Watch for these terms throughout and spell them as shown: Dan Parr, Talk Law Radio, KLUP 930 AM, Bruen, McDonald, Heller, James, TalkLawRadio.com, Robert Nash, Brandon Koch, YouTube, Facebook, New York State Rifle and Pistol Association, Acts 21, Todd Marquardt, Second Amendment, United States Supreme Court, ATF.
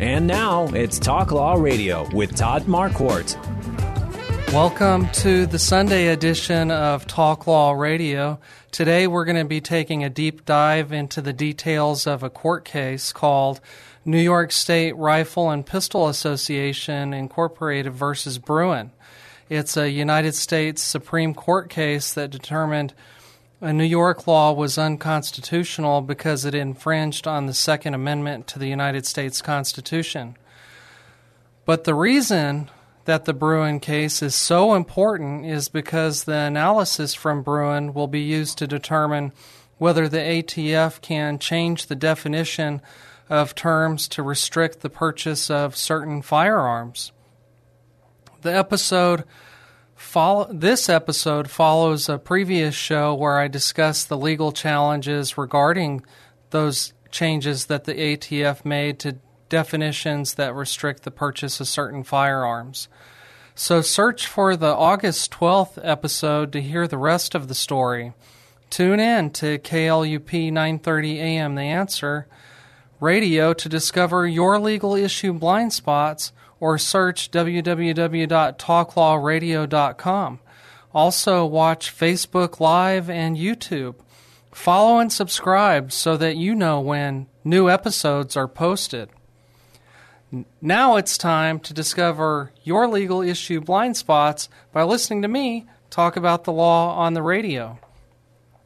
And now, it's Talk Law Radio with Todd Marquardt. Welcome to the Sunday edition of Talk Law Radio. Today, we're going to be taking a deep dive into the details of a court case called New York State Rifle and Pistol Association, Incorporated versus Bruen. It's a United States Supreme Court case that determined a New York law was unconstitutional because it infringed on the Second Amendment to the United States Constitution. But the reason that the Bruen case is so important is because the analysis from Bruen will be used to determine whether the ATF can change the definition of terms to restrict the purchase of certain firearms. This episode follows a previous show where I discussed the legal challenges regarding those changes that the ATF made to definitions that restrict the purchase of certain firearms. So search for the August 12th episode to hear the rest of the story. Tune in to KLUP 930 AM The Answer Radio to discover your legal issue blind spots, or search www.TalkLawRadio.com. Also, watch Facebook Live and YouTube. Follow and subscribe so that you know when new episodes are posted. Now it's time to discover your legal issue blind spots by listening to me talk about the law on the radio.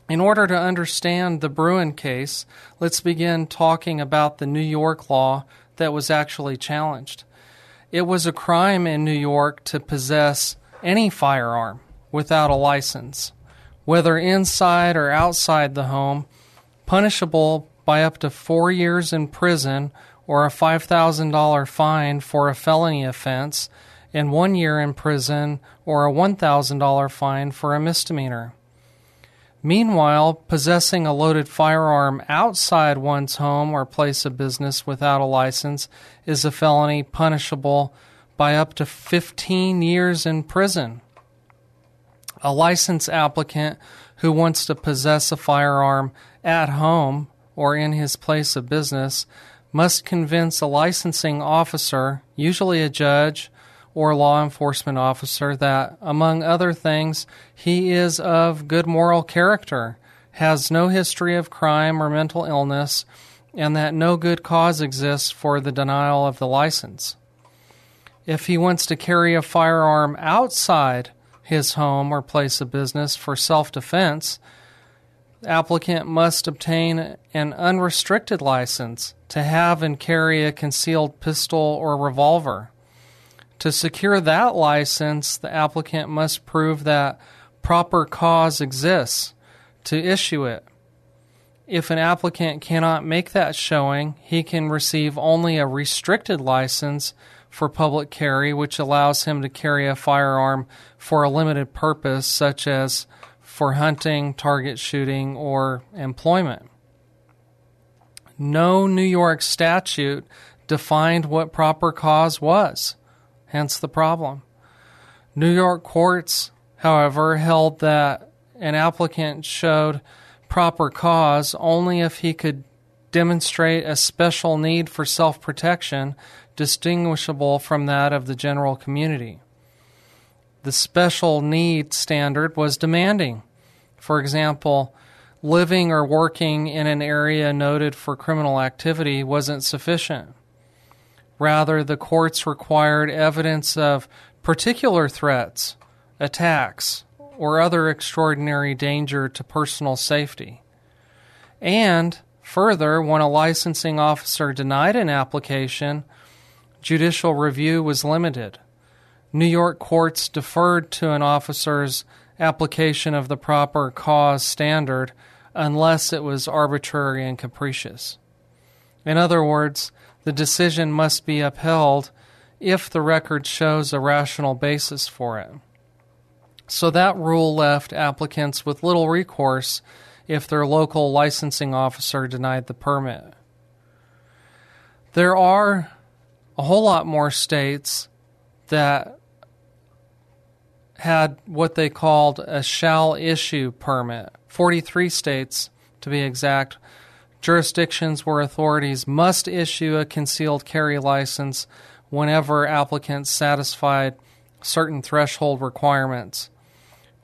In order to understand the Bruen case, let's begin talking about the New York law that was actually challenged. It was a crime in New York to possess any firearm without a license, whether inside or outside the home, punishable by up to 4 years in prison or a $5,000 fine for a felony offense and 1 year in prison or a $1,000 fine for a misdemeanor. Meanwhile, possessing a loaded firearm outside one's home or place of business without a license is a felony punishable by up to 15 years in prison. A licensed applicant who wants to possess a firearm at home or in his place of business must convince a licensing officer, usually a judge or law enforcement officer, that, among other things, he is of good moral character, has no history of crime or mental illness, and that no good cause exists for the denial of the license. If he wants to carry a firearm outside his home or place of business for self-defense, the applicant must obtain an unrestricted license to have and carry a concealed pistol or revolver. To secure that license, the applicant must prove that proper cause exists to issue it. If an applicant cannot make that showing, he can receive only a restricted license for public carry, which allows him to carry a firearm for a limited purpose, such as for hunting, target shooting, or employment. No New York statute defined what proper cause was. Hence the problem. New York courts, however, held that an applicant showed proper cause only if he could demonstrate a special need for self-protection distinguishable from that of the general community. The special need standard was demanding. For example, living or working in an area noted for criminal activity wasn't sufficient. Rather, the courts required evidence of particular threats, attacks, or other extraordinary danger to personal safety. And, further, when a licensing officer denied an application, judicial review was limited. New York courts deferred to an officer's application of the proper cause standard unless it was arbitrary and capricious. In other words, the decision must be upheld if the record shows a rational basis for it. So that rule left applicants with little recourse if their local licensing officer denied the permit. There are a whole lot more states that had what they called a shall issue permit. 43 states, to be exact, jurisdictions where authorities must issue a concealed carry license whenever applicants satisfied certain threshold requirements,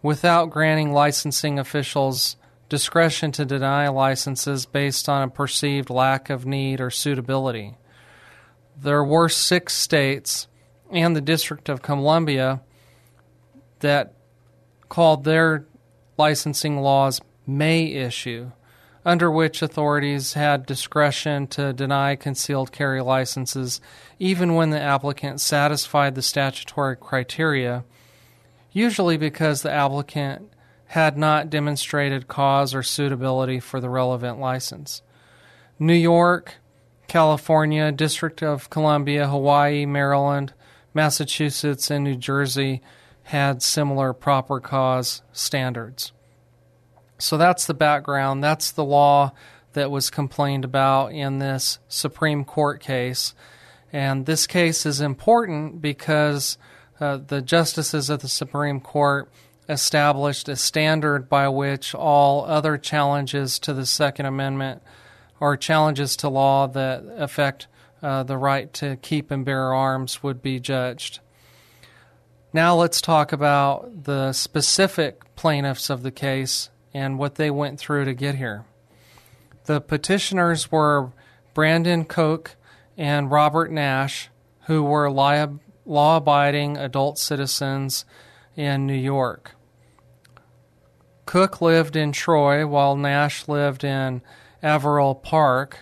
without granting licensing officials discretion to deny licenses based on a perceived lack of need or suitability. There were 6 states and the District of Columbia that called their licensing laws may issue, under which authorities had discretion to deny concealed carry licenses even when the applicant satisfied the statutory criteria, usually because the applicant had not demonstrated cause or suitability for the relevant license. New York, California, District of Columbia, Hawaii, Maryland, Massachusetts, and New Jersey had similar proper cause standards. So that's the background. That's the law that was complained about in this Supreme Court case. And this case is important because the justices of the Supreme Court established a standard by which all other challenges to the Second Amendment or challenges to law that affect the right to keep and bear arms would be judged. Now let's talk about the specific plaintiffs of the case and what they went through to get here. The petitioners were Brandon Koch and Robert Nash, who were law-abiding adult citizens in New York. Koch lived in Troy while Nash lived in Averill Park.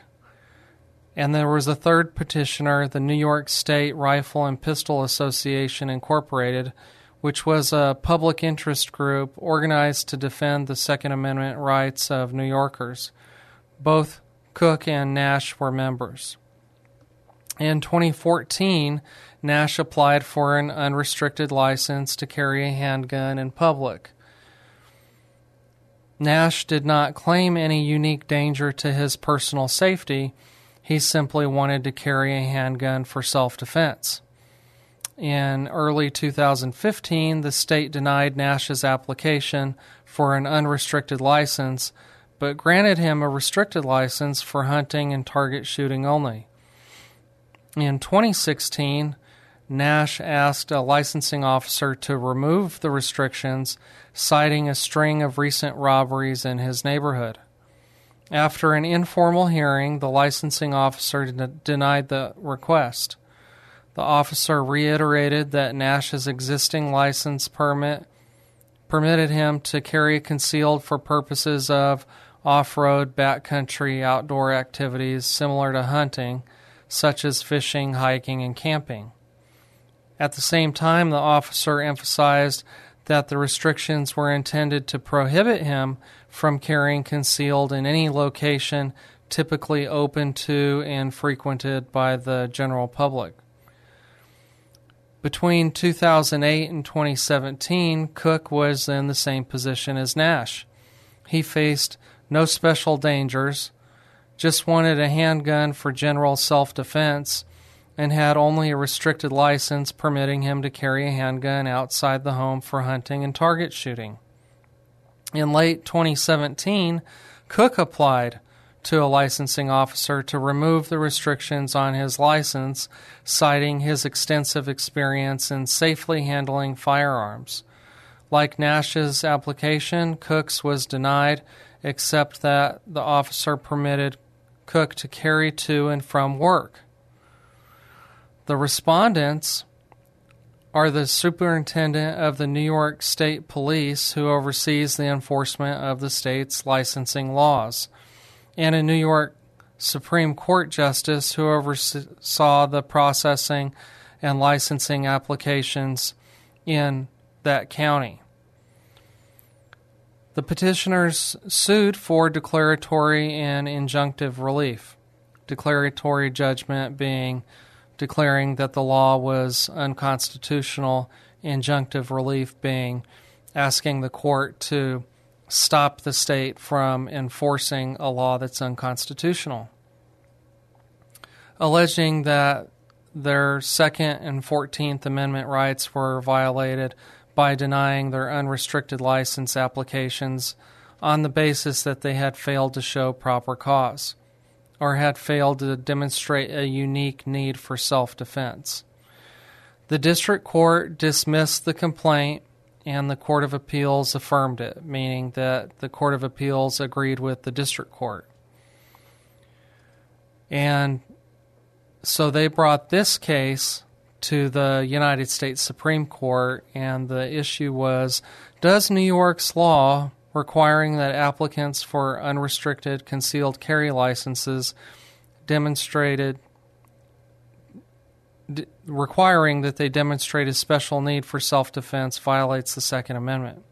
And there was a third petitioner, the New York State Rifle and Pistol Association, Incorporated, which was a public interest group organized to defend the Second Amendment rights of New Yorkers. Both Koch and Nash were members. In 2014, Nash applied for an unrestricted license to carry a handgun in public. Nash did not claim any unique danger to his personal safety. He simply wanted to carry a handgun for self-defense. In early 2015, the state denied Nash's application for an unrestricted license, but granted him a restricted license for hunting and target shooting only. In 2016, Nash asked a licensing officer to remove the restrictions, citing a string of recent robberies in his neighborhood. After an informal hearing, the licensing officer denied the request. The officer reiterated that Nash's existing license permit permitted him to carry concealed for purposes of off-road, backcountry, outdoor activities similar to hunting, such as fishing, hiking, and camping. At the same time, the officer emphasized that the restrictions were intended to prohibit him from carrying concealed in any location typically open to and frequented by the general public. Between 2008 and 2017, Koch was in the same position as Nash. He faced no special dangers, just wanted a handgun for general self-defense, and had only a restricted license permitting him to carry a handgun outside the home for hunting and target shooting. In late 2017, Koch applied to a licensing officer to remove the restrictions on his license, citing his extensive experience in safely handling firearms. Like Nash's application, Koch's was denied except that the officer permitted Cook to carry to and from work. The respondents are the superintendent of the New York State Police, who oversees the enforcement of the state's licensing laws, and a New York Supreme Court justice who oversaw the processing and licensing applications in that county. The petitioners sued for declaratory and injunctive relief, declaratory judgment being declaring that the law was unconstitutional, injunctive relief being asking the court to stop the state from enforcing a law that's unconstitutional, alleging that their Second and 14th Amendment rights were violated by denying their unrestricted license applications on the basis that they had failed to show proper cause or had failed to demonstrate a unique need for self-defense. The district court dismissed the complaint, and the Court of Appeals affirmed it, meaning that the Court of Appeals agreed with the district court. And so they brought this case to the United States Supreme Court, and the issue was, does New York's law requiring that applicants for unrestricted concealed carry licenses requiring that they demonstrate a special need for self-defense violates the Second Amendment?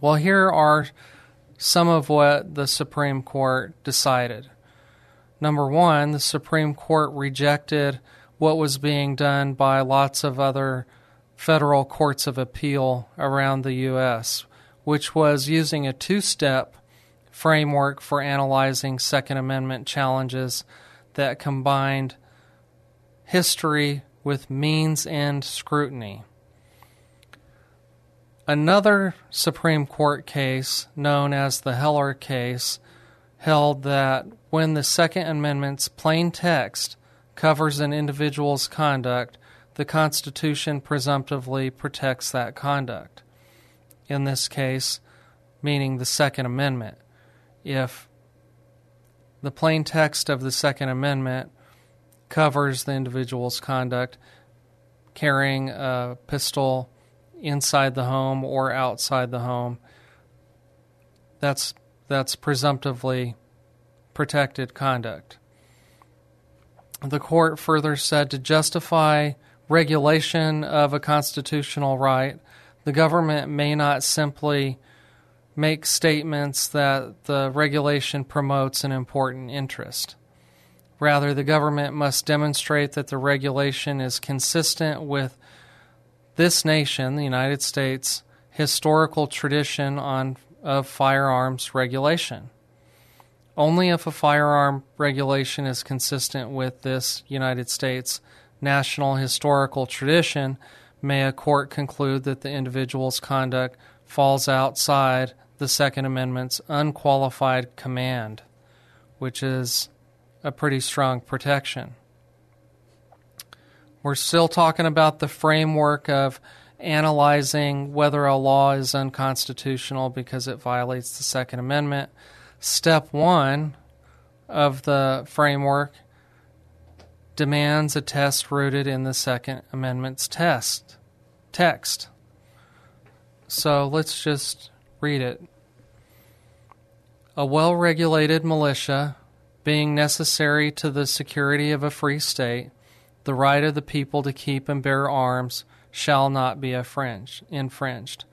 Well, here are some of what the Supreme Court decided. Number one, the Supreme Court rejected what was being done by lots of other federal courts of appeal around the U.S., which was using a two-step framework for analyzing Second Amendment challenges that combined history with means and scrutiny. Another Supreme Court case, known as the Heller case, held that when the Second Amendment's plain text covers an individual's conduct, the Constitution presumptively protects that conduct. In this case, meaning the Second Amendment. If the plain text of the Second Amendment covers the individual's conduct, carrying a pistol inside the home or outside the home, that's presumptively protected conduct. The court further said, to justify regulation of a constitutional right, the government may not simply make statements that the regulation promotes an important interest. Rather, the government must demonstrate that the regulation is consistent with this nation, the United States, historical tradition of firearms regulation. Only if a firearm regulation is consistent with this United States national historical tradition may a court conclude that the individual's conduct falls outside the Second Amendment's unqualified command, which is a pretty strong protection. We're still talking about the framework of analyzing whether a law is unconstitutional because it violates the Second Amendment. Step one of the framework demands a test rooted in the Second Amendment's text. So let's just read it. A well-regulated militia, being necessary to the security of a free state, the right of the people to keep and bear arms shall not be infringed.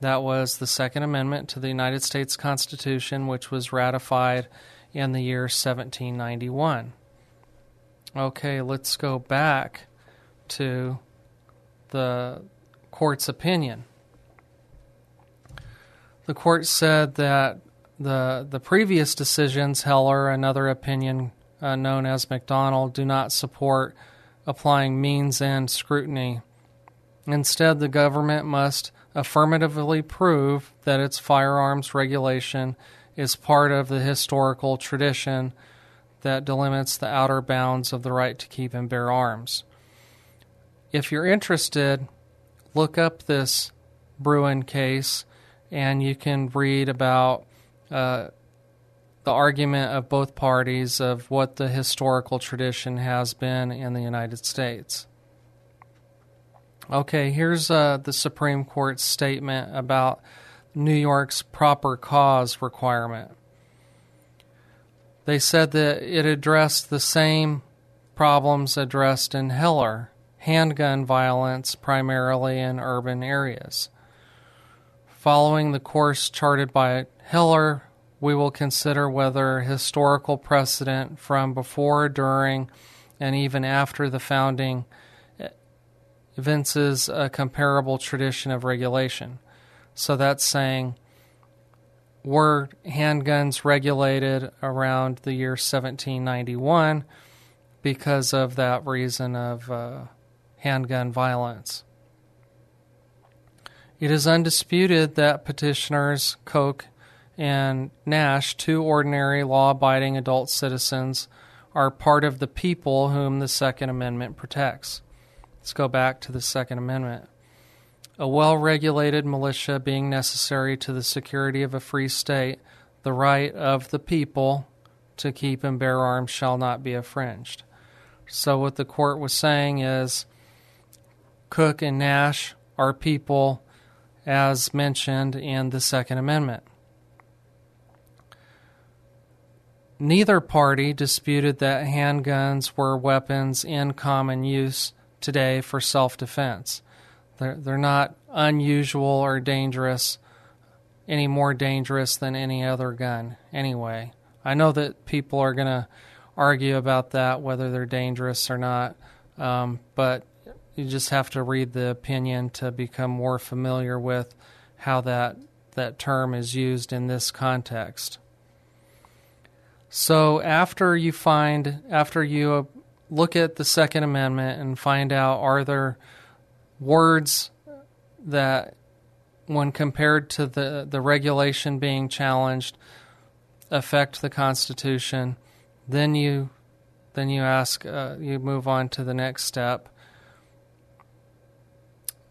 That was the Second Amendment to the United States Constitution, which was ratified in the year 1791. Okay, let's go back to the court's opinion. The court said that the previous decisions, Heller, another opinion known as McDonald, do not support applying means and scrutiny. Instead, the government must affirmatively prove that its firearms regulation is part of the historical tradition that delimits the outer bounds of the right to keep and bear arms. If you're interested, look up this Bruen case, and you can read about the argument of both parties of what the historical tradition has been in the United States. Okay, here's the Supreme Court's statement about New York's proper cause requirement. They said that it addressed the same problems addressed in Heller, handgun violence primarily in urban areas. Following the course charted by Heller, we will consider whether historical precedent from before, during, and even after the founding evinces a comparable tradition of regulation. So that's saying, were handguns regulated around the year 1791 because of that reason of handgun violence? It is undisputed that petitioners Koch and Nash, two ordinary law-abiding adult citizens, are part of the people whom the Second Amendment protects. Let's go back to the Second Amendment. A well-regulated militia being necessary to the security of a free state, the right of the people to keep and bear arms shall not be infringed. So what the court was saying is Koch and Nash are people as mentioned in the Second Amendment. Neither party disputed that handguns were weapons in common use today for self-defense. They're not unusual or dangerous, any more dangerous than any other gun anyway. I know that people are going to argue about that, whether they're dangerous or not, but you just have to read the opinion to become more familiar with how that term is used in this context. So after you look at the Second Amendment and find out, are there words that, when compared to the regulation being challenged, affect the Constitution, then you ask, you move on to the next step.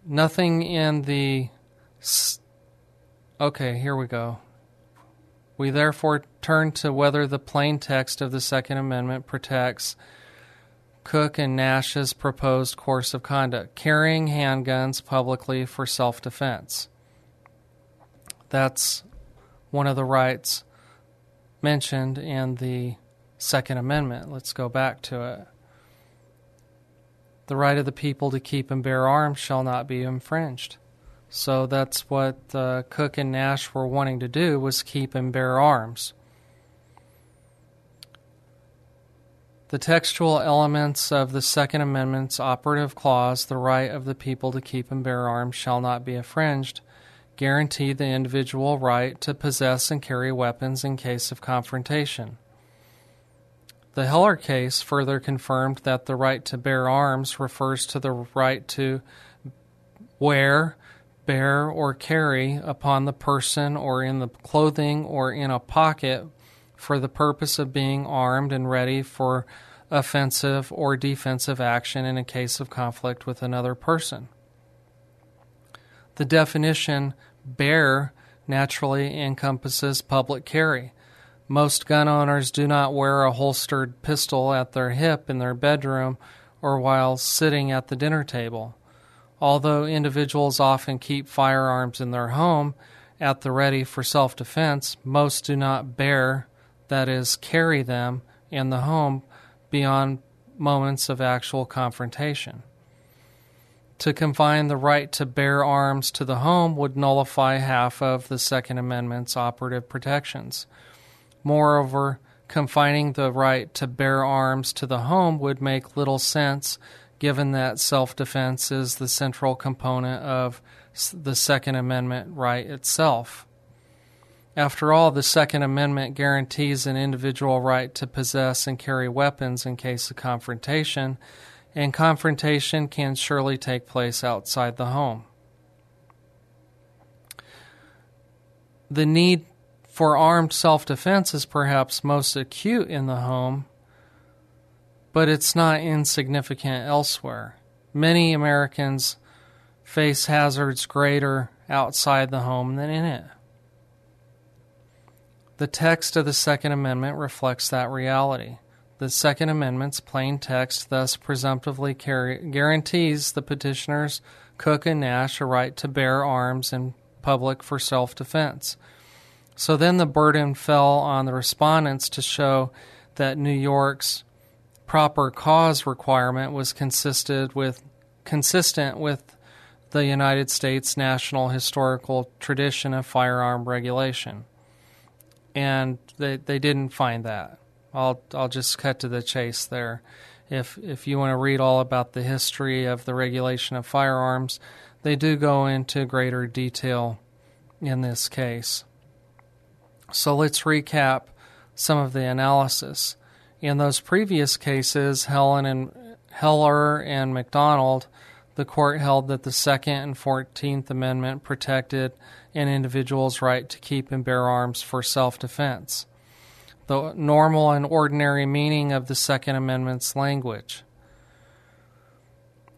Nothing in the... Okay, here we go. We therefore turn to whether the plain text of the Second Amendment protects Koch and Nash's proposed course of conduct, carrying handguns publicly for self-defense. That's one of the rights mentioned in the Second Amendment. Let's go back to it. The right of the people to keep and bear arms shall not be infringed. So that's what Koch and Nash were wanting to do, was keep and bear arms. The textual elements of the Second Amendment's operative clause, the right of the people to keep and bear arms shall not be infringed, guarantee the individual right to possess and carry weapons in case of confrontation. The Heller case further confirmed that the right to bear arms refers to the right to wear, bear, or carry upon the person or in the clothing or in a pocket for the purpose of being armed and ready for offensive or defensive action in a case of conflict with another person. The definition bear naturally encompasses public carry. Most gun owners do not wear a holstered pistol at their hip in their bedroom or while sitting at the dinner table. Although individuals often keep firearms in their home at the ready for self-defense, most do not bear, that is, carry them in the home beyond moments of actual confrontation. To confine the right to bear arms to the home would nullify half of the Second Amendment's operative protections. Moreover, confining the right to bear arms to the home would make little sense, given that self-defense is the central component of the Second Amendment right itself. After all, the Second Amendment guarantees an individual right to possess and carry weapons in case of confrontation, and confrontation can surely take place outside the home. The need for armed self-defense is perhaps most acute in the home, but it's not insignificant elsewhere. Many Americans face hazards greater outside the home than in it. The text of the Second Amendment reflects that reality. The Second Amendment's plain text thus presumptively guarantees the petitioners Cook and Nash a right to bear arms in public for self-defense. So then the burden fell on the respondents to show that New York's proper cause requirement was consistent with the United States national historical tradition of firearm regulation. And they didn't find that. I'll just cut to the chase there. If you want to read all about the history of the regulation of firearms, they do go into greater detail in this case. So let's recap some of the analysis. In those previous cases, Heller and McDonald, the court held that the Second and 14th Amendment protected an individual's right to keep and bear arms for self-defense. The normal and ordinary meaning of the Second Amendment's language.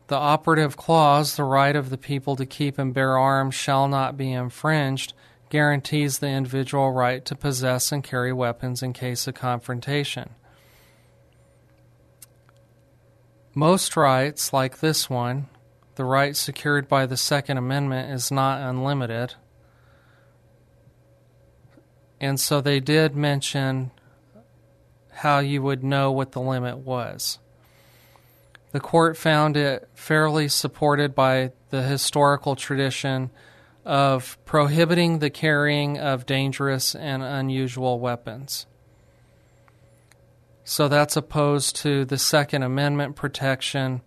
The operative clause, the right of the people to keep and bear arms shall not be infringed, guarantees the individual right to possess and carry weapons in case of confrontation. Most rights, like this one, the right secured by the Second Amendment is not unlimited. And so they did mention how you would know what the limit was. The court found it fairly supported by the historical tradition of prohibiting the carrying of dangerous and unusual weapons. So that's opposed to the Second Amendment protection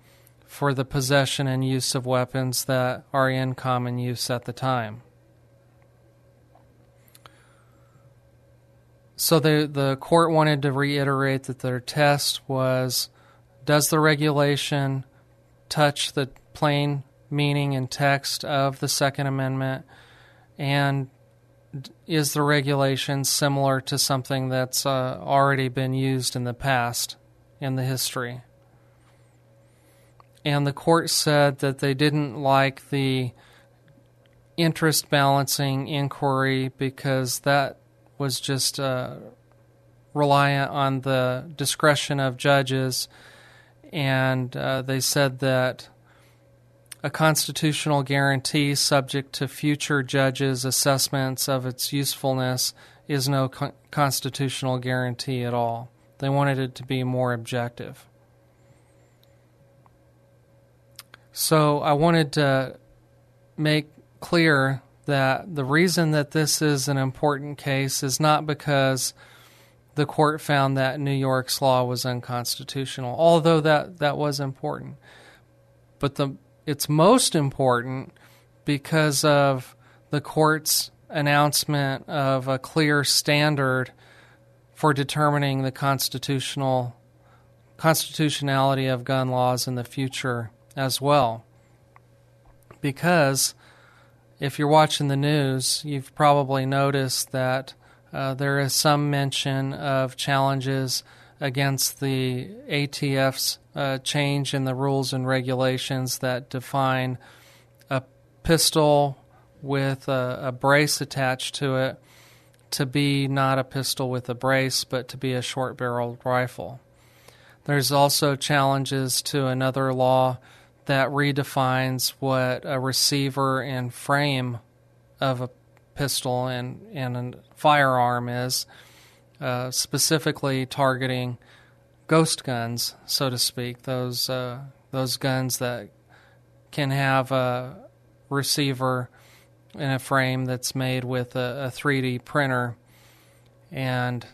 for the possession and use of weapons that are in common use at the time. So the court wanted to reiterate that their test was, does the regulation touch the plain meaning and text of the Second Amendment, and is the regulation similar to something that's already been used in the past, in the history? And the court said that they didn't like the interest balancing inquiry because that was just reliant on the discretion of judges, and they said that a constitutional guarantee subject to future judges' assessments of its usefulness is no constitutional guarantee at all. They wanted it to be more objective. So I wanted to make clear that the reason that this is an important case is not because the court found that New York's law was unconstitutional, although that was important. But it's most important because of the court's announcement of a clear standard for determining the constitutionality of gun laws in the future as well. Because if you're watching the news, you've probably noticed that there is some mention of challenges against the ATF's change in the rules and regulations that define a pistol with a brace attached to it to be not a pistol with a brace, but to be a short-barreled rifle. There's also challenges to another law that redefines what a receiver and frame of a pistol and a firearm is, specifically targeting ghost guns, so to speak, those guns that can have a receiver and a frame that's made with a 3D printer. And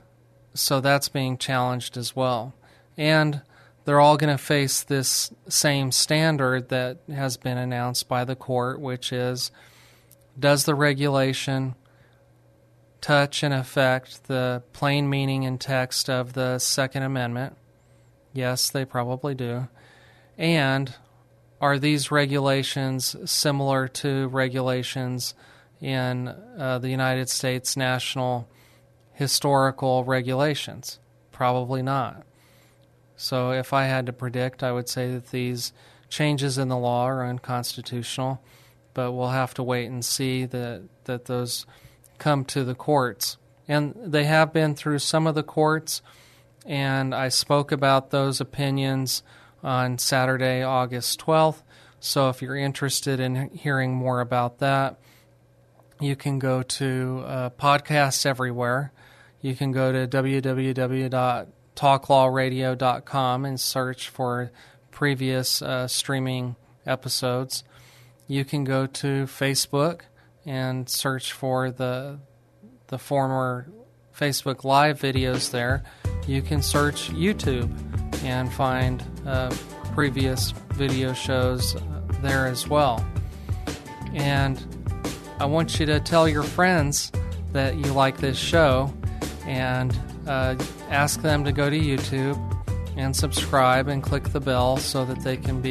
so that's being challenged as well. And they're all going to face this same standard that has been announced by the court, which is, does the regulation touch and affect the plain meaning and text of the Second Amendment? Yes, they probably do. And are these regulations similar to regulations in the United States national historical regulations? Probably not. So if I had to predict, I would say that these changes in the law are unconstitutional, but we'll have to wait and see that those come to the courts And they have been through some of the courts, and I spoke about those opinions on Saturday, August 12th. So if you're interested in hearing more about that, you can go to podcasts everywhere. You can go to www.TalkLawRadio.com and search for previous streaming episodes. You can go to Facebook and search for the former Facebook Live videos there. You can search YouTube and find previous video shows there as well. And I want you to tell your friends that you like this show, and ask them to go to YouTube and subscribe and click the bell so that they can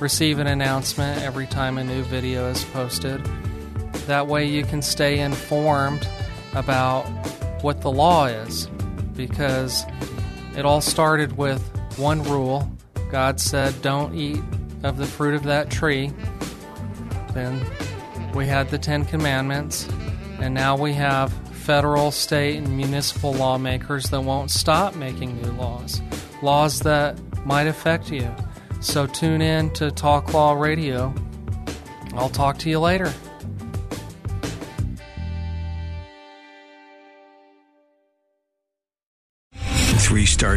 receive an announcement every time a new video is posted. That way you can stay informed about what the law is, because it all started with one rule. God said, don't eat of the fruit of that tree. Then we had the Ten Commandments, and now we have federal, state, and municipal lawmakers that won't stop making new laws that might affect you. So tune in to Talk Law Radio. I'll talk to you later. Three-star